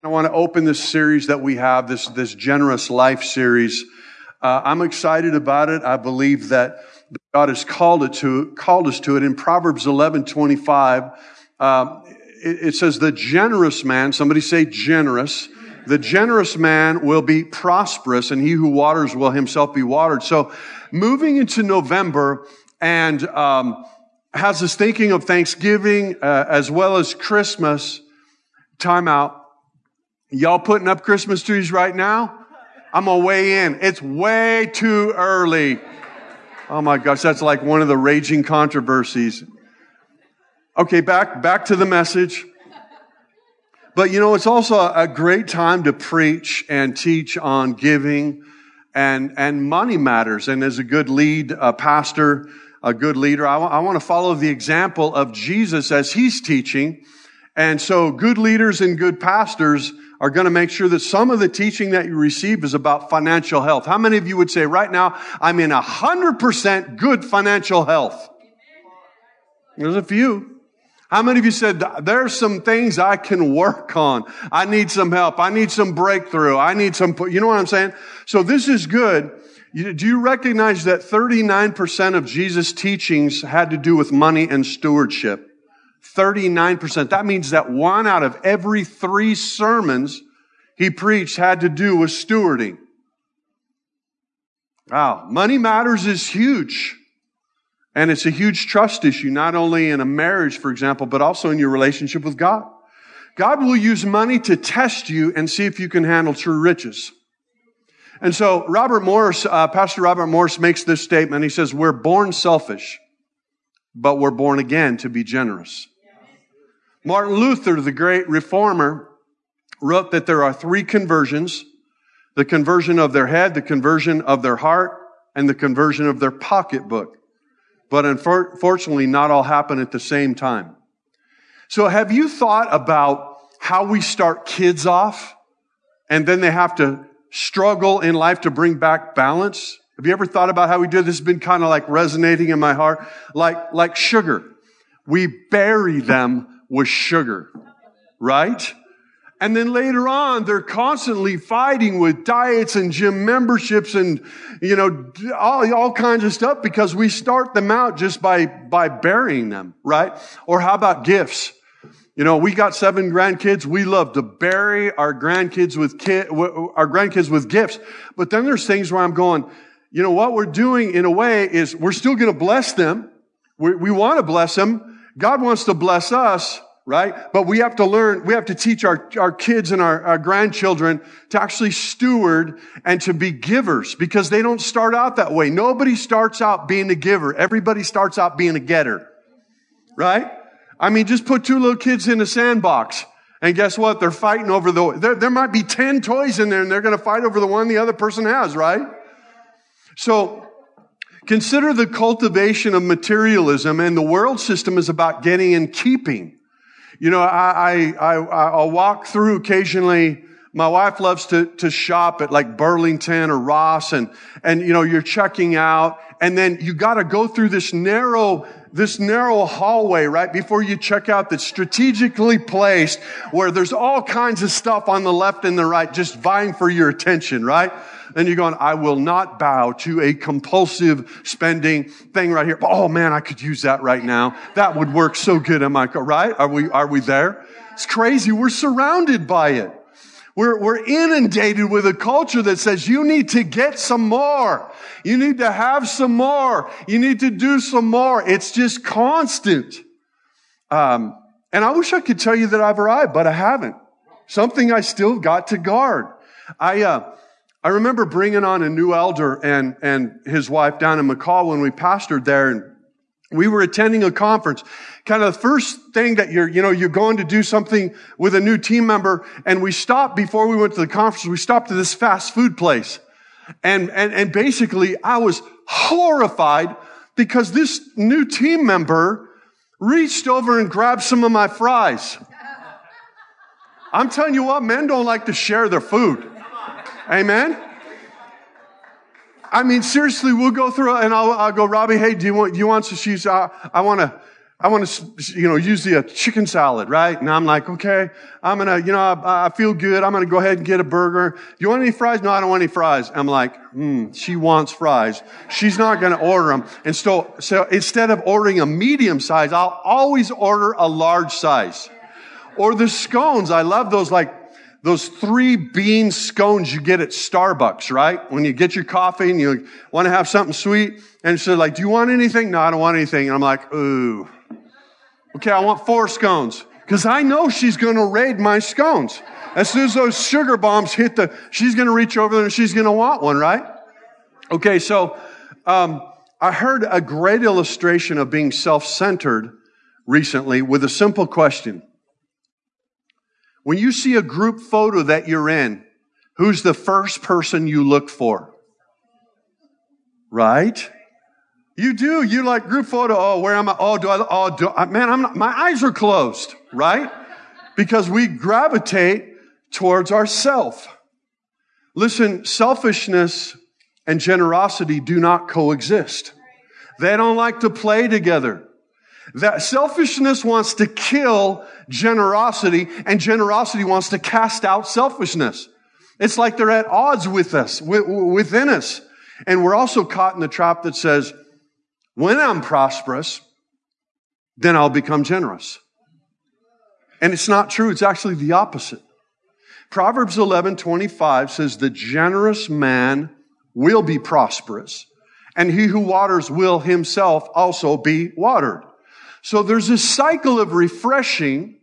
I want to open this series that we have, this Generous Life series. I'm excited about it. I believe that God has called us to it. In Proverbs 11:25, it says, the generous man, somebody say generous, the generous man will be prosperous, and he who waters will himself be watered. So moving into November and has us thinking of Thanksgiving as well as Christmas. Time out. Y'all putting up Christmas trees right now? I'm going to weigh in. It's way too early. Oh my gosh, that's like one of the raging controversies. Okay, back to the message. But you know, it's also a great time to preach and teach on giving and money matters. And as a good lead, a pastor, a good leader, I want to follow the example of Jesus as he's teaching. And so good leaders and good pastors are going to make sure that some of the teaching that you receive is about financial health. How many of you would say right now, I'm in 100% good financial health? There's a few. How many of you said, there's some things I can work on. I need some help. I need some breakthrough. I need some, you know what I'm saying? So this is good. Do you recognize that 39% of Jesus' teachings had to do with money and stewardship? 39%. That means that one out of every three sermons he preached had to do with stewarding. Wow. Money matters is huge. And it's a huge trust issue, not only in a marriage, for example, but also in your relationship with God. God will use money to test you and see if you can handle true riches. And so Pastor Robert Morris makes this statement. He says, we're born selfish, but we're born again to be generous. Martin Luther, the great reformer, wrote that there are three conversions: the conversion of their head, the conversion of their heart, and the conversion of their pocketbook. But unfortunately, not all happen at the same time. So have you thought about how we start kids off and then they have to struggle in life to bring back balance? Have you ever thought about how we do this? It's been kind of like resonating in my heart, like sugar. We bury them with sugar, right? And then later on, they're constantly fighting with diets and gym memberships and, you know, all kinds of stuff because we start them out just by burying them, right? Or how about gifts? You know, we got 7 grandkids. We love to bury our grandkids with gifts. But then there's things where I'm going, you know, what we're doing in a way is we're still going to bless them. We want to bless them. God wants to bless us, right? But we have to learn, we have to teach our kids and our grandchildren to actually steward and to be givers because they don't start out that way. Nobody starts out being a giver. Everybody starts out being a getter, right? I mean, just put 2 little kids in a sandbox. And guess what? They're fighting over there might be 10 toys in there and they're going to fight over the one the other person has, right? So consider the cultivation of materialism, and the world system is about getting in keeping. You know, I'll walk through occasionally. My wife loves to shop at like Burlington or Ross, and you know, you're checking out and then you got to go through this narrow hallway right before you check out that's strategically placed where there's all kinds of stuff on the left and the right just vying for your attention, right? And you're going, I will not bow to a compulsive spending thing right here. Oh man, I could use that right now. That would work so good in my car, right? Are we there? It's crazy. We're surrounded by it. We're inundated with a culture that says you need to get some more. You need to have some more. You need to do some more. It's just constant. And I wish I could tell you that I've arrived, but I haven't. Something I still got to guard. I remember bringing on a new elder and his wife down in McCall when we pastored there, and we were attending a conference. Kind of the first thing that you're going to do something with a new team member, and we stopped before we went to the conference. We stopped at this fast food place. And basically I was horrified because this new team member reached over and grabbed some of my fries. I'm telling you what, men don't like to share their food. Amen. I mean, seriously, we'll go through and I'll go, Robbie, hey, do you want some cheese? I want to, I want to, use the chicken salad, right? And I'm like, okay, I'm going to, I feel good. I'm going to go ahead and get a burger. You want any fries? No, I don't want any fries. I'm like, she wants fries. She's not going to order them. And so instead of ordering a medium size, I'll always order a large size. Or the scones. I love those, like, those 3-bean scones you get at Starbucks, right? When you get your coffee and you want to have something sweet. And she's like, do you want anything? No, I don't want anything. And I'm like, ooh. Okay, I want 4 scones. Because I know she's going to raid my scones. As soon as those sugar bombs hit she's going to reach over there and she's going to want one, right? Okay, so I heard a great illustration of being self-centered recently with a simple question. When you see a group photo that you're in, who's the first person you look for? Right? You do. You like group photo. Oh, where am I? Oh, man, I'm not, my eyes are closed, right? Because we gravitate towards ourselves. Listen, selfishness and generosity do not coexist. They don't like to play together. That selfishness wants to kill generosity, and generosity wants to cast out selfishness. It's like they're at odds with us, within us. And we're also caught in the trap that says, when I'm prosperous, then I'll become generous. And it's not true. It's actually the opposite. Proverbs 11:25 says, the generous man will be prosperous, and he who waters will himself also be watered. So there's this cycle of refreshing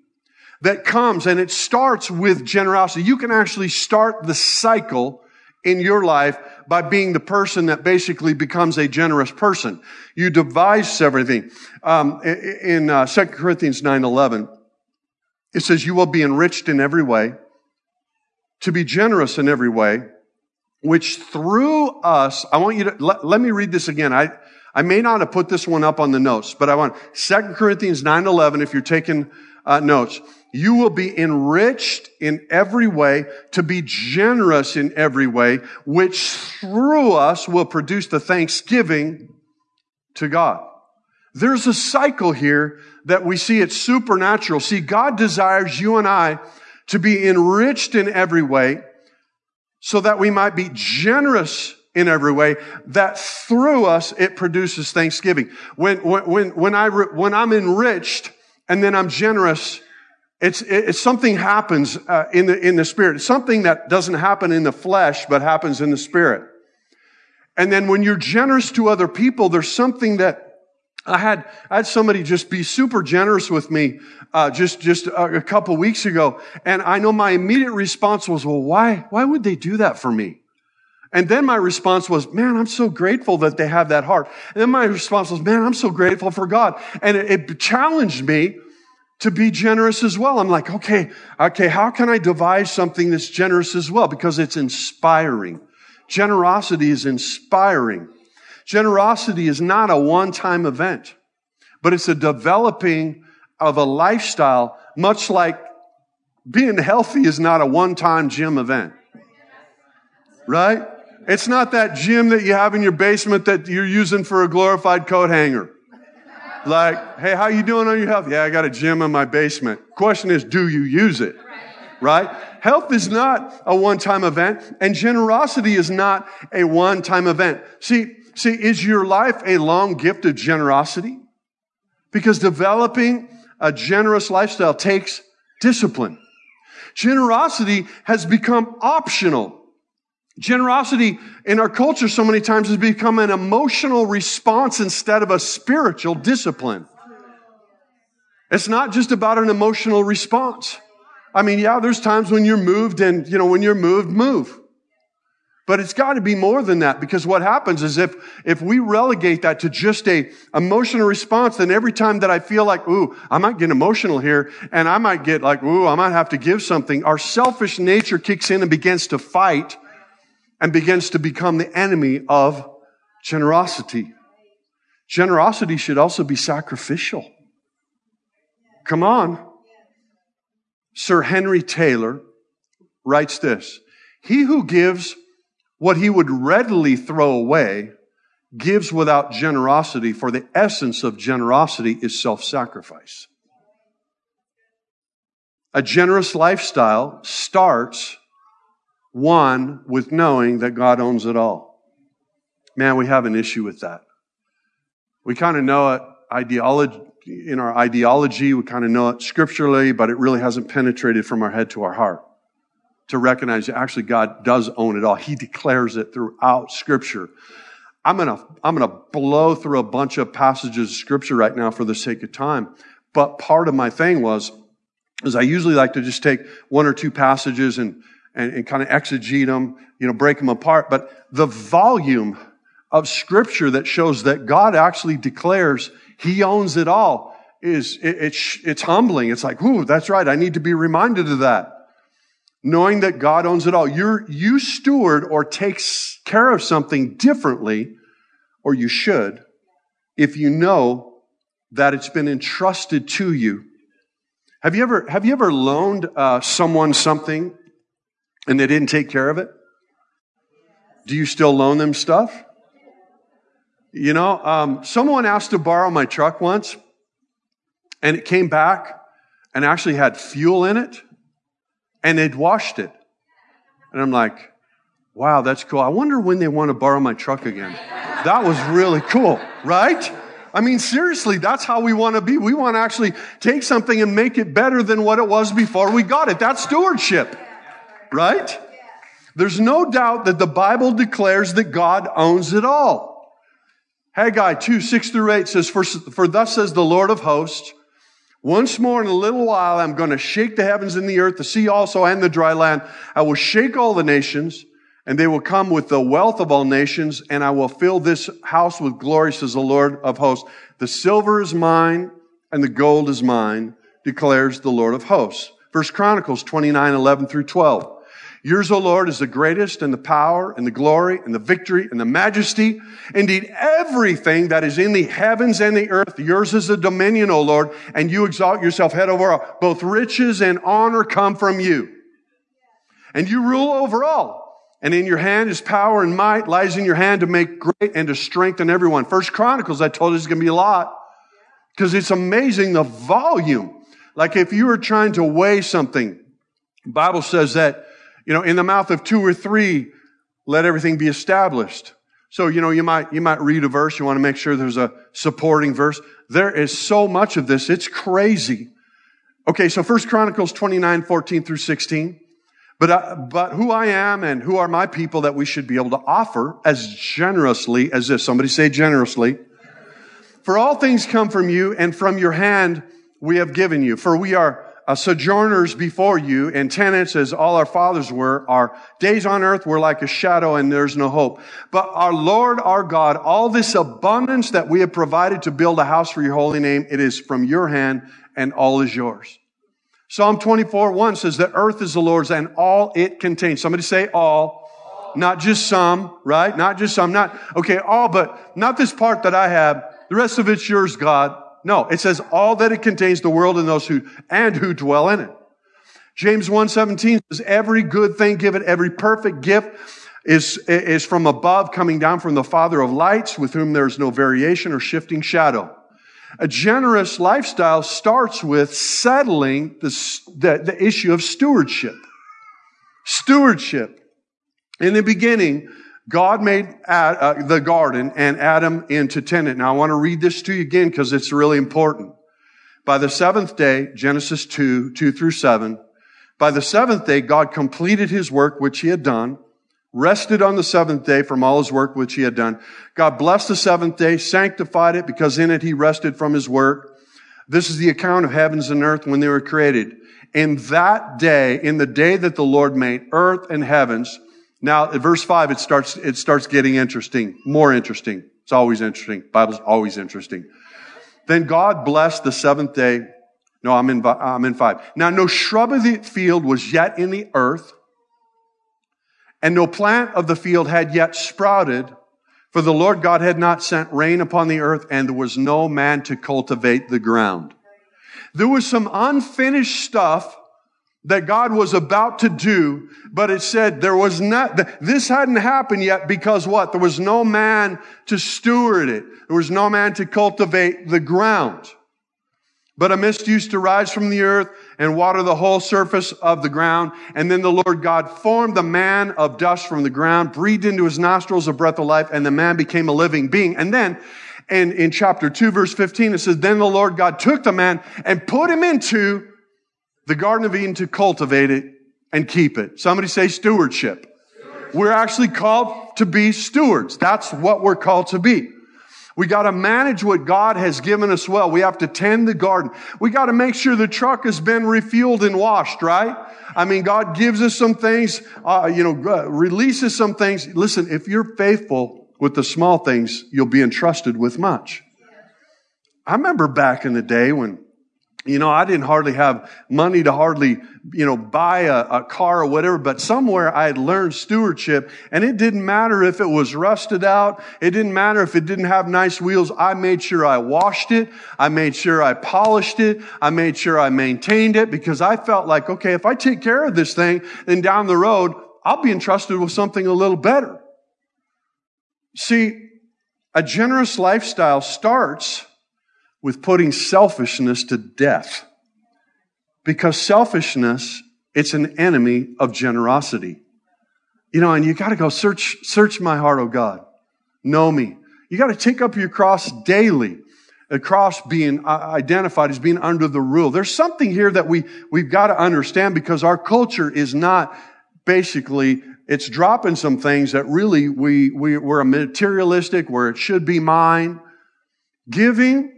that comes, and it starts with generosity. You can actually start the cycle in your life by being the person that basically becomes a generous person. You devise everything. In 2 Corinthians 9:11, it says, you will be enriched in every way, to be generous in every way, which through us, I want you to, let me read this again. I may not have put this one up on the notes, but I want 2 Corinthians 9:11, if you're taking notes. You will be enriched in every way, to be generous in every way, which through us will produce the thanksgiving to God. There's a cycle here that we see. It's supernatural. See, God desires you and I to be enriched in every way so that we might be generous in every way, that through us, it produces thanksgiving. When I'm enriched and then I'm generous, it's something happens in the spirit. It's something that doesn't happen in the flesh, but happens in the spirit. And then when you're generous to other people, there's something that I had somebody just be super generous with me, just a couple weeks ago. And I know my immediate response was, well, why would they do that for me? And then my response was, man, I'm so grateful that they have that heart. And then my response was, man, I'm so grateful for God. And it challenged me to be generous as well. I'm like, okay, how can I devise something that's generous as well? Because it's inspiring. Generosity is inspiring. Generosity is not a one-time event, but it's a developing of a lifestyle, much like being healthy is not a one-time gym event, right? It's not that gym that you have in your basement that you're using for a glorified coat hanger. Like, hey, how you doing on your health? Yeah, I got a gym in my basement. Question is, do you use it? Right? Health is not a one-time event, and generosity is not a one-time event. See, is your life a long gift of generosity? Because developing a generous lifestyle takes discipline. Generosity has become optional. Generosity in our culture so many times has become an emotional response instead of a spiritual discipline. It's not just about an emotional response. I mean, yeah, there's times when you're moved and, when you're moved, move. But it's got to be more than that, because what happens is if we relegate that to just a emotional response, then every time that I feel like, ooh, I might get emotional here, and I might get like, ooh, I might have to give something, our selfish nature kicks in and begins to fight and begins to become the enemy of generosity. Generosity should also be sacrificial. Come on. Sir Henry Taylor writes this: he who gives what he would readily throw away gives without generosity, for the essence of generosity is self-sacrifice. A generous lifestyle starts, one, with knowing that God owns it all. Man, we have an issue with that. We kind of know it in our ideology, we kind of know it scripturally, but it really hasn't penetrated from our head to our heart to recognize that actually God does own it all. He declares it throughout Scripture. I'm gonna blow through a bunch of passages of Scripture right now for the sake of time. But part of my thing was I usually like to just take one or two passages and kind of exegete them, break them apart. But the volume of Scripture that shows that God actually declares He owns it all it's humbling. It's like, ooh, that's right. I need to be reminded of that. Knowing that God owns it all. You steward or take care of something differently, or you should, if you know that it's been entrusted to you. Have you ever loaned someone something and they didn't take care of it? Do you still loan them stuff? Someone asked to borrow my truck once, and it came back and actually had fuel in it. And they'd washed it. And I'm like, wow, that's cool. I wonder when they want to borrow my truck again. That was really cool, right? I mean, seriously, that's how we want to be. We want to actually take something and make it better than what it was before we got it. That's stewardship, right? There's no doubt that the Bible declares that God owns it all. Haggai 2:6-8 says, For thus says the Lord of hosts, once more in a little while, I'm going to shake the heavens and the earth, the sea also, and the dry land. I will shake all the nations, and they will come with the wealth of all nations, and I will fill this house with glory, says the Lord of hosts. The silver is mine, and the gold is mine, declares the Lord of hosts. 1 Chronicles 29:11-12. Yours, O Lord, is the greatest, and the power, and the glory, and the victory, and the majesty. Indeed, everything that is in the heavens and the earth, yours is the dominion, O Lord, and you exalt yourself head over all. Both riches and honor come from you. And you rule over all. And in your hand is power and might, lies in your hand to make great and to strengthen everyone. 1 Chronicles, I told you it's going to be a lot, because it's amazing the volume. Like if you were trying to weigh something, the Bible says that, in the mouth of two or three, let everything be established. So, you might read a verse. You want to make sure there's a supporting verse. There is so much of this. It's crazy. Okay. So 1 Chronicles 29:14-16. But who I am and who are my people that we should be able to offer as generously as this. Somebody say generously. For all things come from you, and from your hand we have given you. For we are sojourners before you, and tenants as all our fathers were. Our days on earth were like a shadow, and there's no hope. But our Lord, our God, all this abundance that we have provided to build a house for your holy name, it is from your hand, and all is yours. Psalm 24:1 says, the earth is the Lord's and all it contains. Somebody say all. All. Not just some, right? Not just some. All, but not this part that I have. The rest of it's yours, God. No, it says all that it contains, the world and those who dwell in it. James 1:17 says, every good thing given, every perfect gift is from above, coming down from the Father of lights, with whom there is no variation or shifting shadow. A generous lifestyle starts with settling the issue of stewardship. Stewardship. In the beginning, God made the garden and Adam into tenant. Now I want to read this to you again because it's really important. By the seventh day, Genesis 2:2-7. By the seventh day, God completed his work which he had done, rested on the seventh day from all his work which he had done. God blessed the seventh day, sanctified it, because in it he rested from his work. This is the account of heavens and earth when they were created. In that day, in the day that the Lord made earth and heavens. Now, at verse 5, it starts getting interesting, more interesting. It's always interesting. Bible's always interesting. Then God blessed the seventh day. No, I'm in 5. Now, no shrub of the field was yet in the earth, and no plant of the field had yet sprouted, for the Lord God had not sent rain upon the earth, and there was no man to cultivate the ground. There was some unfinished stuff that God was about to do, but it said there was not, this hadn't happened yet because what? There was no man to steward it. There was no man to cultivate the ground. But a mist used to rise from the earth and water the whole surface of the ground. And then the Lord God formed the man of dust from the ground, breathed into his nostrils a breath of life, and the man became a living being. And then, and in chapter 2, verse 15, it says, then the Lord God took the man and put him into the Garden of Eden to cultivate it and keep it. Somebody say stewardship. We're actually called to be stewards. That's what we're called to be. We got to manage what God has given us well. We have to tend the garden. We got to make sure the truck has been refueled and washed, right? I mean, God gives us some things, releases some things. Listen, if you're faithful with the small things, you'll be entrusted with much. I remember back in the day when, I didn't hardly have money to buy a car or whatever, but somewhere I had learned stewardship, and it didn't matter if it was rusted out. It didn't matter if it didn't have nice wheels. I made sure I washed it. I made sure I polished it. I made sure I maintained it because I felt like, okay, if I take care of this thing, then down the road, I'll be entrusted with something a little better. See, a generous lifestyle starts with putting selfishness to death. Because selfishness, it's an enemy of generosity. And you got to go search my heart, oh God. Know me. You got to take up your cross daily. The cross being identified as being under the rule. There's something here that we've got to understand because our culture is not basically, it's dropping some things that really we're a materialistic, where it should be mine. Giving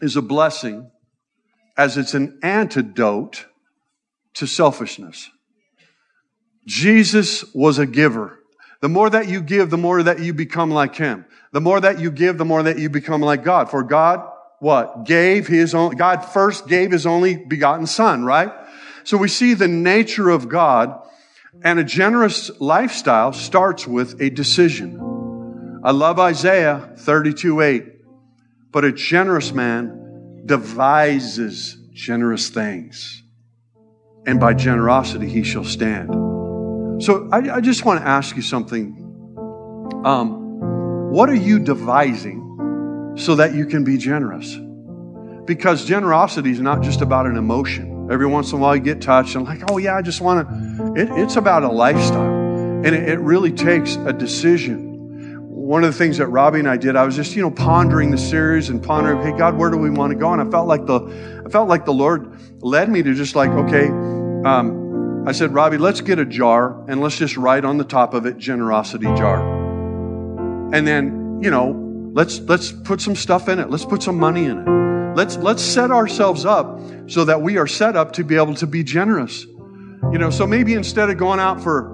is a blessing as it's an antidote to selfishness. Jesus was a giver. The more that you give, the more that you become like him. The more that you give, the more that you become like God. For God, what? God first gave his only begotten son, right? So we see the nature of God, and a generous lifestyle starts with a decision. I love Isaiah 32:8. But a generous man devises generous things, and by generosity he shall stand. So I just want to ask you something. What are you devising so that you can be generous? Because generosity is not just about an emotion. Every once in a while you get touched and like, oh yeah, I just want to. It's about a lifestyle, and it really takes a decision. One of the things that Robbie and I did, I was just, pondering the series and pondering, hey, God, where do we want to go? And I felt like the Lord led me to just like, okay, I said, Robbie, let's get a jar and let's just write on the top of it, generosity jar. And then, let's put some stuff in it. Let's put some money in it. Let's set ourselves up so that we are set up to be able to be generous. So maybe instead of going out for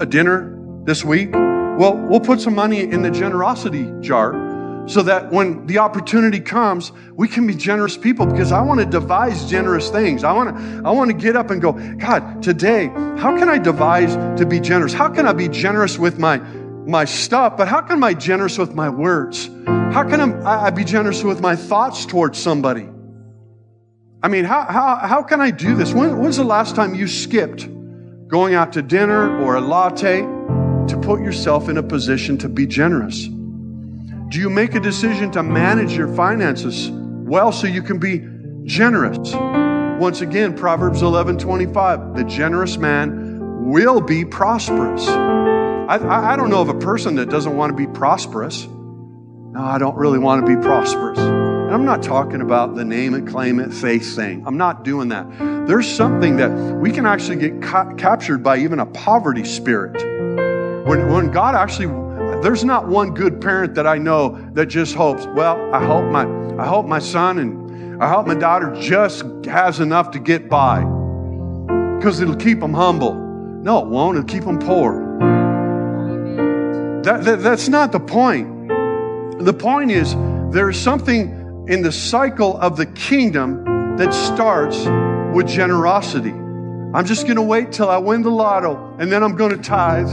a dinner this week, well, we'll put some money in the generosity jar so that when the opportunity comes, we can be generous people, because I want to devise generous things. I want to get up and go, God, today, how can I devise to be generous? How can I be generous with my stuff? But how can I be generous with my words? How can I be generous with my thoughts towards somebody? I mean, how can I do this? When's the last time you skipped going out to dinner or a latte to put yourself in a position to be generous? Do you make a decision to manage your finances well so you can be generous? Once again, Proverbs 11:25, the generous man will be prosperous. I don't know of a person that doesn't want to be prosperous. No, I don't really want to be prosperous. And I'm not talking about the name it, claim it, faith thing. I'm not doing that. There's something that we can actually get captured by, even a poverty spirit. When God actually, there's not one good parent that I know that just hopes, well, I hope my son and I hope my daughter just has enough to get by, because it'll keep them humble. No, it won't. It'll keep them poor. That's not the point. The point is there is something in the cycle of the kingdom that starts with generosity. I'm just going to wait till I win the lotto and then I'm going to tithe.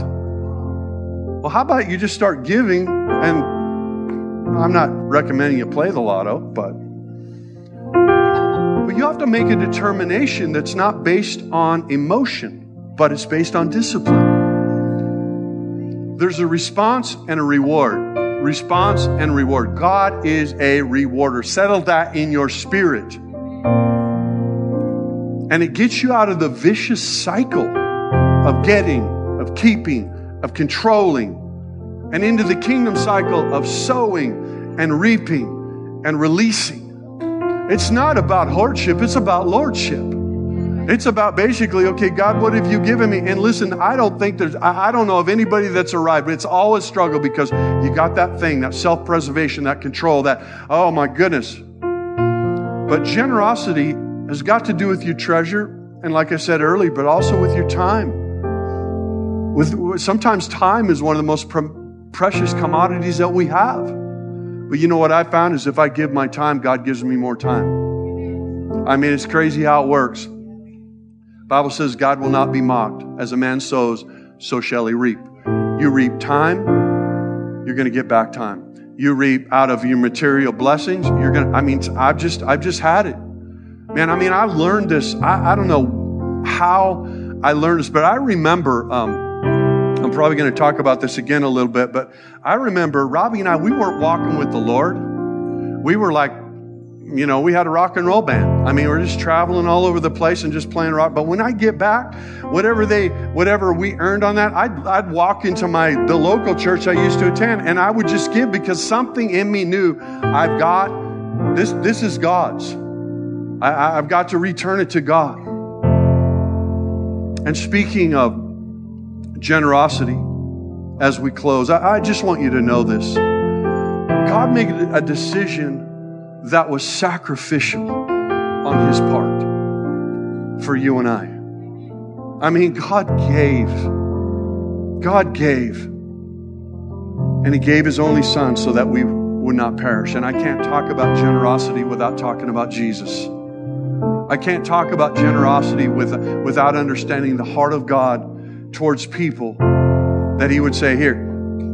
Well, how about you just start giving? And I'm not recommending you play the lotto, but But you have to make a determination that's not based on emotion, but it's based on discipline. There's a response and a reward. Response and reward. God is a rewarder. Settle that in your spirit. And it gets you out of the vicious cycle of getting, of keeping, of controlling, and into the kingdom cycle of sowing and reaping and releasing. It's not about hardship. It's about lordship. It's about basically, okay, God, what have you given me? And listen, I don't know of anybody that's arrived, but it's always struggle because you got that thing, that self-preservation, that control, that, oh my goodness. But generosity has got to do with your treasure. And like I said earlier, but also with your time. Sometimes time is one of the most precious commodities that we have. But you know what I found is if I give my time, God gives me more time. I mean, it's crazy how it works. The Bible says God will not be mocked. As a man sows, so shall he reap. You reap time, you're going to get back time. You reap out of your material blessings, you're going to, I mean, I've just had it. Man, I mean, I've learned this. I don't know how I learned this, but I remember, I'm probably going to talk about this again a little bit, but I remember Robbie and I, we weren't walking with the Lord. We were like, you know, we had a rock and roll band. I mean, we're just traveling all over the place and just playing rock. But when I get back, whatever we earned on that, I'd walk into the local church I used to attend, and I would just give because something in me knew I've got, this is God's. I've got to return it to God. And speaking of generosity, as we close, I just want you to know this. God made a decision that was sacrificial on his part for you and I. I mean, God gave, and he gave his only son so that we would not perish. And I can't talk about generosity without talking about Jesus. I can't talk about generosity without understanding the heart of God towards people, that he would say, here,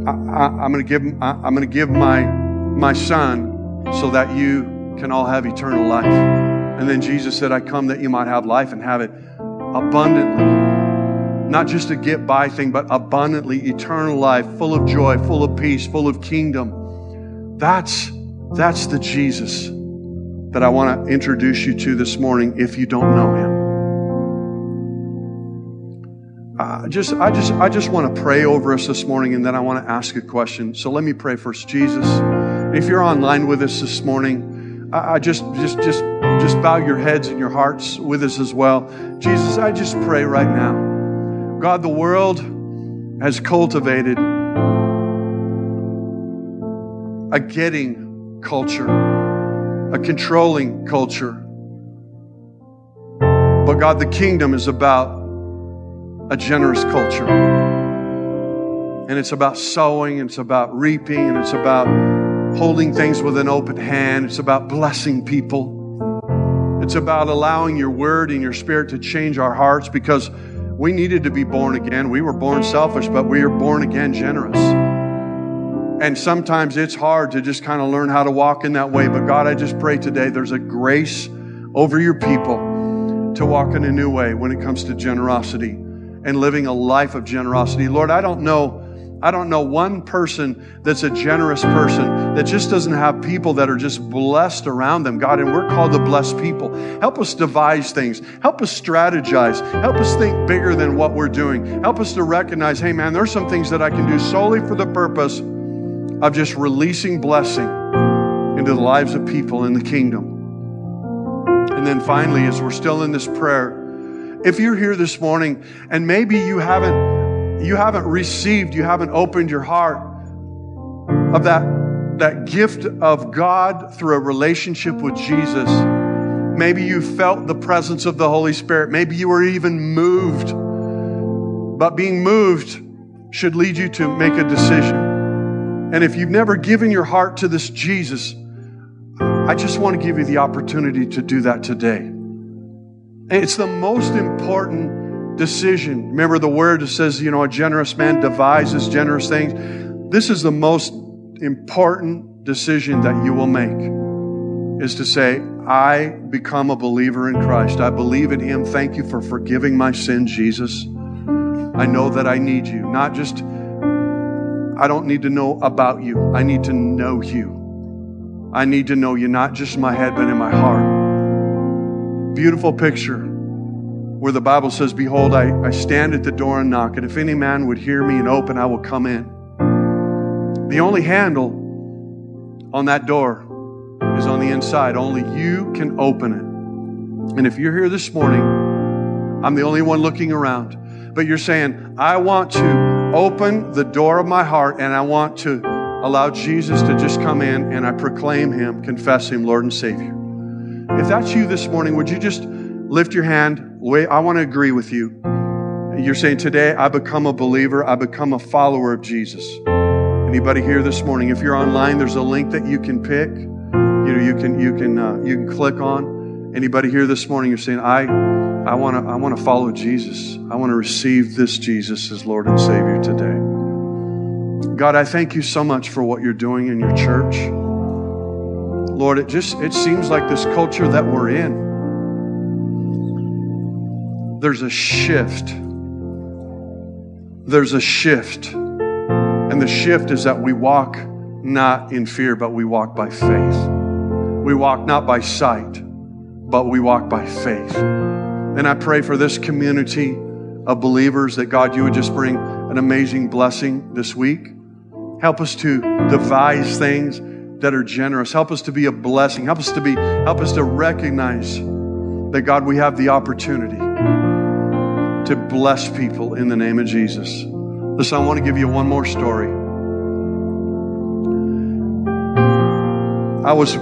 I'm going to give my son so that you can all have eternal life. And then Jesus said, I come that you might have life and have it abundantly, not just a get by thing, but abundantly, eternal life, full of joy, full of peace, full of kingdom. That's the Jesus that I want to introduce you to this morning. If you don't know him, I just want to pray over us this morning, and then I want to ask a question. So let me pray first. Jesus, if you're online with us this morning, I just bow your heads and your hearts with us as well. Jesus, I just pray right now. God, the world has cultivated a getting culture, a controlling culture. But God, the kingdom is about a generous culture. And it's about sowing, and it's about reaping, and it's about holding things with an open hand. It's about blessing people. It's about allowing your word and your spirit to change our hearts, because we needed to be born again. We were born selfish, but we are born again generous. And sometimes it's hard to just kind of learn how to walk in that way. But God, I just pray today there's a grace over your people to walk in a new way when it comes to generosity and living a life of generosity. Lord, I don't know one person that's a generous person that just doesn't have people that are just blessed around them, God, and we're called to bless people. Help us devise things. Help us strategize. Help us think bigger than what we're doing. Help us to recognize, hey man, there's some things that I can do solely for the purpose of just releasing blessing into the lives of people in the kingdom. And then finally, as we're still in this prayer, if you're here this morning and maybe you haven't opened your heart of that gift of God through a relationship with Jesus, maybe you felt the presence of the Holy Spirit, maybe you were even moved, but being moved should lead you to make a decision. And if you've never given your heart to this Jesus, I just want to give you the opportunity to do that today. It's the most important decision. Remember the word that says, you know, a generous man devises generous things. This is the most important decision that you will make. is to say, I become a believer in Christ. I believe in Him. Thank you for forgiving my sin, Jesus. I know that I need you. Not just, I don't need to know about you. I need to know you. I need to know you, not just in my head, but in my heart. Beautiful picture where the Bible says, behold, I stand at the door and knock, and if any man would hear me and open, I will come in. The only handle on that door is on the inside. Only you can open it. And if you're here this morning, I'm the only one looking around, but you're saying, I want to open the door of my heart and I want to allow Jesus to just come in, and I proclaim Him, confess Him, Lord and Savior. If that's you this morning, would you just lift your hand? Wait, I want to agree with you. You're saying, today I become a believer. I become a follower of Jesus. Anybody here this morning? If you're online, there's a link that you can pick. You can click on. Anybody here this morning, you're saying, I want to follow Jesus. I want to receive this Jesus as Lord and Savior today. God, I thank you so much for what you're doing in your church. Lord, it seems like this culture that we're in, there's a shift. There's a shift. And the shift is that we walk not in fear, but we walk by faith. We walk not by sight, but we walk by faith. And I pray for this community of believers that, God, you would just bring an amazing blessing this week. Help us to devise things that are generous. Help us to be a blessing. Help us to recognize that, God, we have the opportunity to bless people in the name of Jesus. Listen, I want to give you one more story. I was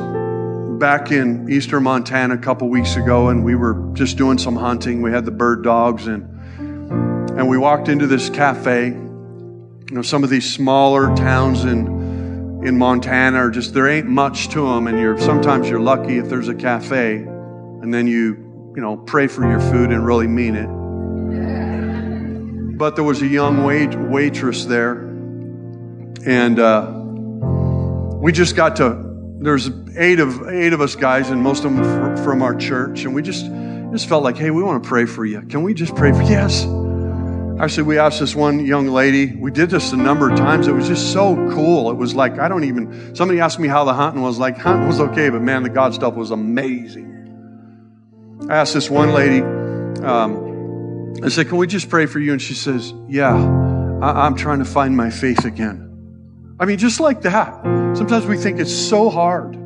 back in Easter, Montana a couple weeks ago, and we were just doing some hunting. We had the bird dogs, and we walked into this cafe. You know, some of these smaller towns in Montana are just, there ain't much to them, and sometimes you're lucky if there's a cafe, and then you pray for your food and really mean it. But there was a young waitress there, and we just got to. There's eight of us guys, and most of them from our church. And we just felt like, hey, we want to pray for you. Can we just pray for you? Yes. Actually, we asked this one young lady. We did this a number of times. It was just so cool. It was like, somebody asked me how the hunting was. Like, hunting was okay, but man, the God stuff was amazing. I asked this one lady, I said, can we just pray for you? And she says, yeah, I'm trying to find my faith again. I mean, just like that. Sometimes we think it's so hard.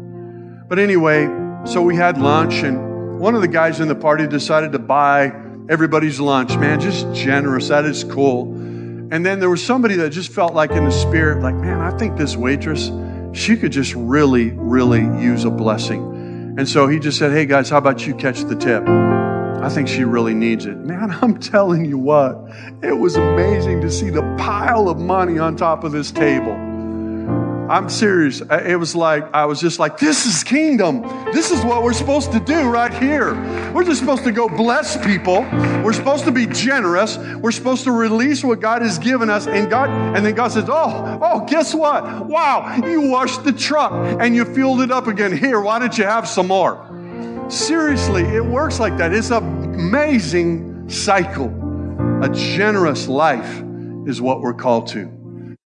But anyway, so we had lunch, and one of the guys in the party decided to buy everybody's lunch. Man, just generous. That is cool. And then there was somebody that just felt like in the spirit, like, man, I think this waitress, she could just really, really use a blessing. And so he just said, hey, guys, how about you catch the tip? I think she really needs it. Man, I'm telling you what, it was amazing to see the pile of money on top of this table. I'm serious. It was like, I was just like, this is kingdom. This is what we're supposed to do right here. We're just supposed to go bless people. We're supposed to be generous. We're supposed to release what God has given us. And then God says, oh, guess what? Wow, you washed the truck and you fueled it up again. Here, why don't you have some more? Seriously, it works like that. It's an amazing cycle. A generous life is what we're called to.